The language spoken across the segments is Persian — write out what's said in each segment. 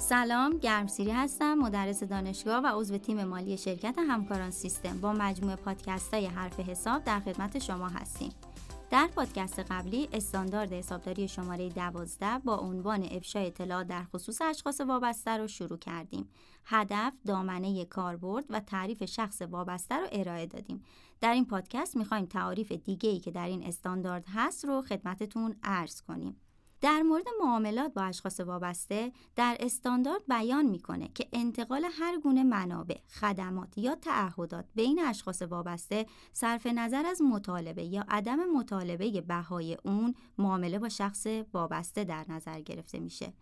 سلام، گرم سیری هستم، مدرس دانشگاه و عضو تیم مالی شرکت همکاران سیستم. با مجموعه پادکست‌های حرف حساب در خدمت شما هستیم. در پادکست قبلی استاندارد حسابداری شماره 12 با عنوان افشای اطلاعات در خصوص اشخاص وابسته رو شروع کردیم. هدف، دامنه کاربرد و تعریف شخص وابسته رو ارائه دادیم. در این پادکست می‌خوایم تعاریف دیگه‌ای که در این استاندارد هست رو خدمتتون عرض کنیم. در مورد معاملات با اشخاص وابسته در استاندارد بیان میکنه که انتقال هر گونه منابع، خدمات یا تعهدات بین اشخاص وابسته صرف نظر از مطالبه یا عدم مطالبه بهای اون معامله با شخص وابسته در نظر گرفته میشه.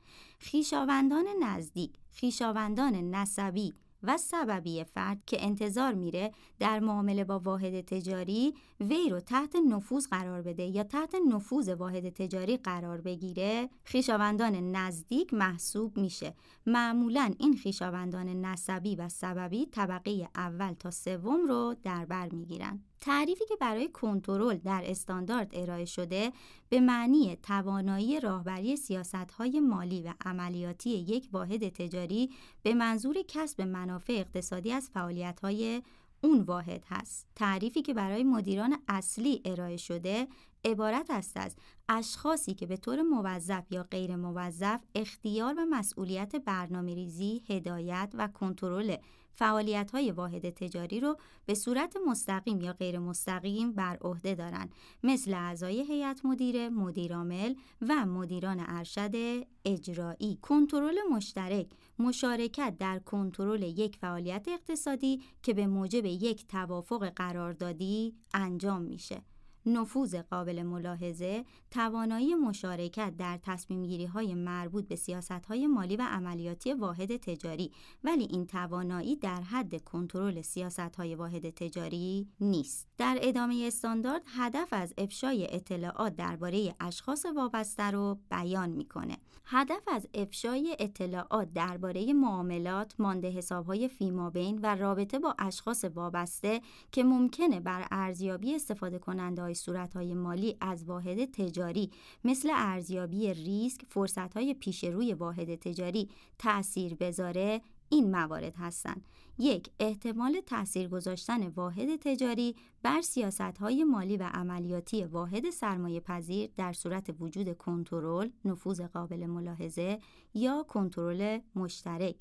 خویشاوندان نزدیک، خویشاوندان نسبی و سببی فرد که انتظار میره در معامله با واحد تجاری وی رو تحت نفوذ قرار بده یا تحت نفوذ واحد تجاری قرار بگیره، خویشاوندان نزدیک محسوب میشه. معمولاً این خویشاوندان نسبی و سببی طبقه اول تا سوم رو در بر میگیرن. تعریفی که برای کنترل در استاندارد ارائه شده به معنی توانایی راهبری سیاست‌های مالی و عملیاتی یک واحد تجاری به منظور کسب منافع اقتصادی از فعالیت‌های اون واحد هست. تعریفی که برای مدیران اصلی ارائه شده عبارت است از اشخاصی که به طور موظف یا غیر موظف اختیار و مسئولیت برنامه‌ریزی، هدایت و کنترل فعالیت‌های واحد تجاری رو به صورت مستقیم یا غیر مستقیم بر عهده دارند، مثل اعضای هیئت مدیره، مدیر عامل و مدیران ارشد اجرایی. کنترل مشترک، مشارکت در کنترل یک فعالیت اقتصادی که به موجب یک توافق قراردادی انجام میشه. نفوذ قابل ملاحظه، توانایی مشارکت در تصمیم‌گیری‌های مربوط به سیاست‌های مالی و عملیاتی واحد تجاری، ولی این توانایی در حد کنترل سیاست‌های واحد تجاری نیست. در ادامه استاندارد هدف از افشای اطلاعات درباره اشخاص وابسته رو بیان می‌کنه. هدف از افشای اطلاعات درباره معاملات، مانده حساب‌های فیمابین و رابطه با اشخاص وابسته که ممکنه بر ارزیابی استفاده کننده‌های صورت‌های مالی از واحد تجاری مثل ارزیابی ریسک، فرصت‌های پیش روی واحد تجاری تأثیر بذاره، این موارد هستند: 1. احتمال تأثیر گذاشتن واحد تجاری بر سیاست‌های مالی و عملیاتی واحد سرمایه‌پذیر در صورت وجود کنترل، نفوذ قابل ملاحظه یا کنترل مشترک.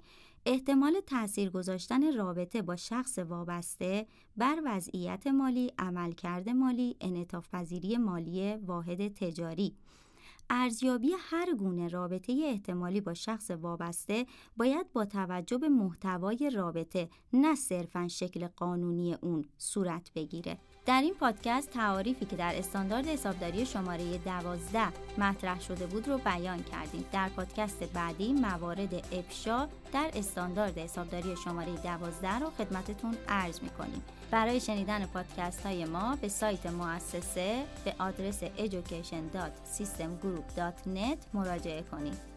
احتمال تأثیر گذاشتن رابطه با شخص وابسته بر وضعیت مالی، عملکرد مالی، انعطاف‌پذیری مالی واحد تجاری. ارزیابی هر گونه رابطه احتمالی با شخص وابسته باید با توجه به محتوای رابطه، نه صرفاً شکل قانونی اون، صورت بگیره. در این پادکست تعاریفی که در استاندارد حسابداری شماره 12 مطرح شده بود رو بیان کردیم. در پادکست بعدی موارد افشا در استاندارد حسابداری شماره 12 رو خدمتتون عرض می‌کنیم. برای شنیدن پادکست‌های ما به سایت مؤسسه به آدرس education.systemgroup.net مراجعه کنید.